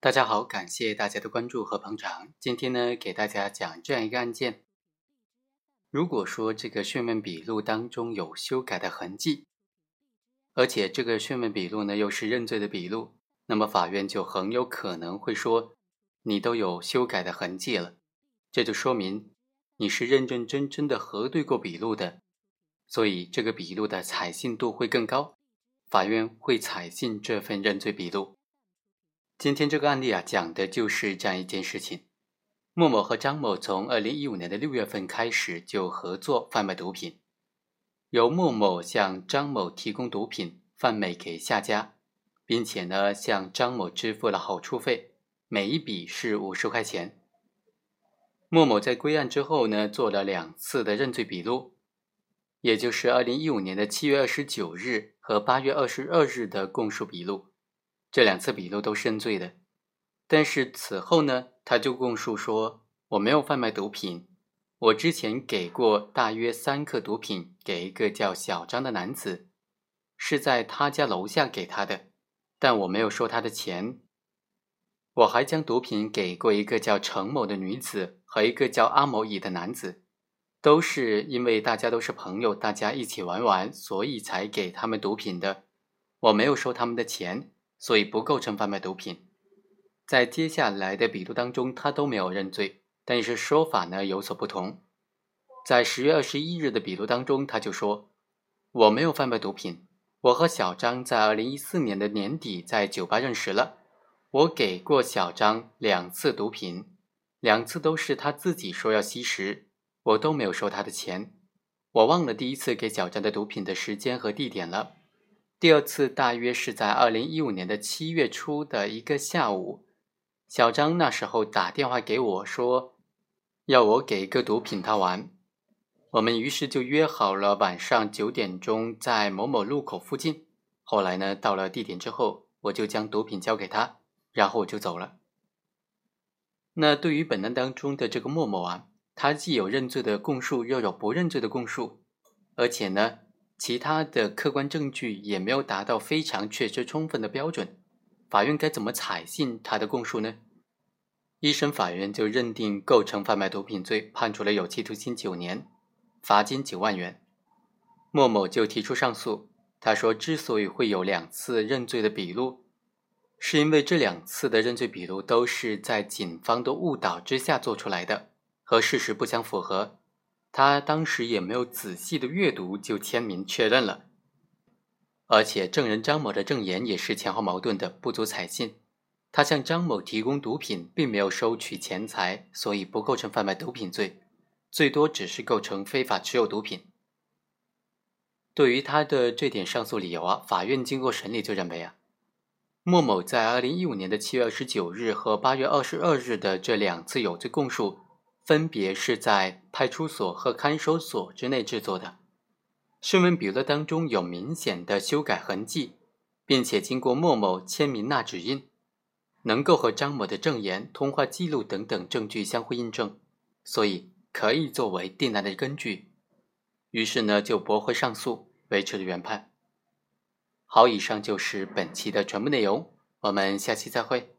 大家好，感谢大家的关注和捧场。今天呢，给大家讲这样一个案件。如果说这个询问笔录当中有修改的痕迹，而且这个询问笔录呢又是认罪的笔录，那么法院就很有可能会说，你都有修改的痕迹了，这就说明你是认认真真的核对过笔录的，所以这个笔录的采信度会更高，法院会采信这份认罪笔录。今天这个案例讲的就是这样一件事情。莫某和张某从2015年的6月份开始就合作贩卖毒品，由莫某向张某提供毒品贩卖给下家，并且呢向张某支付了好处费，每一笔是50块钱。莫某在归案之后呢做了2次的认罪笔录，也就是2015年的7月29日和8月22日的供述笔录，这2次笔录都是认罪的。但是此后呢，他就供述说，我没有贩卖毒品，我之前给过大约3克毒品给一个叫小张的男子，是在他家楼下给他的，但我没有收他的钱。我还将毒品给过一个叫程某的女子和一个叫阿某乙的男子，都是因为大家都是朋友，大家一起玩，所以才给他们毒品的，我没有收他们的钱，所以不构成贩卖毒品。在接下来的笔录当中他都没有认罪，但是说法呢有所不同。在10月21日的笔录当中他就说，我没有贩卖毒品，我和小张在2014年的年底在酒吧认识了，我给过小张2次毒品，2次都是他自己说要吸食，我都没有收他的钱，我忘了第一次给小张的毒品的时间和地点了。第2次大约是在2015年的7月初的一个下午，小张那时候打电话给我说要我给一个毒品他玩，我们于是就约好了晚上9点钟在某某路口附近。后来呢到了地点之后，我就将毒品交给他，然后我就走了。那对于本案当中的这个莫某他既有认罪的供述又有不认罪的供述，而且呢其他的客观证据也没有达到非常确切充分的标准，法院该怎么采信他的供述呢？一审法院就认定构成贩卖毒品罪，判处了有期徒刑9年，罚金9万元。莫某就提出上诉，他说之所以会有2次认罪的笔录，是因为这2次的认罪笔录都是在警方的误导之下做出来的，和事实不相符合。他当时也没有仔细的阅读就签名确认了，而且证人张某的证言也是前后矛盾的，不足采信。他向张某提供毒品并没有收取钱财，所以不构成贩卖毒品罪，最多只是构成非法持有毒品。对于他的这点上诉理由法院经过审理就认为莫某在2015年的7月29日和8月22日的这2次有罪供述分别是在派出所和看守所之内制作的，询问笔录当中有明显的修改痕迹，并且经过莫某签名捺指印，能够和张某的证言、通话记录等等证据相互印证，所以可以作为定案的根据。于是呢就驳回上诉，维持了原判。好，以上就是本期的全部内容，我们下期再会。